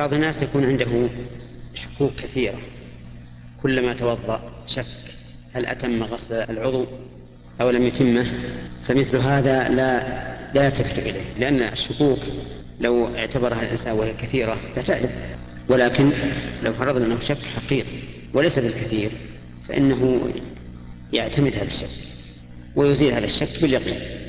بعض الناس يكون عنده شكوك كثيرة، كلما توضأ شك هل أتم غسل العضو أو لم يتمه، فمثل هذا لا يلتفت إليه، لأن الشكوك لو اعتبرها الإنسان وهي كثيرة فتعب. ولكن لو فرضنا أنه شك حقيقي وليس بالكثير، فإنه يعتمد هذا الشك ويزيل هذا الشك باليقين.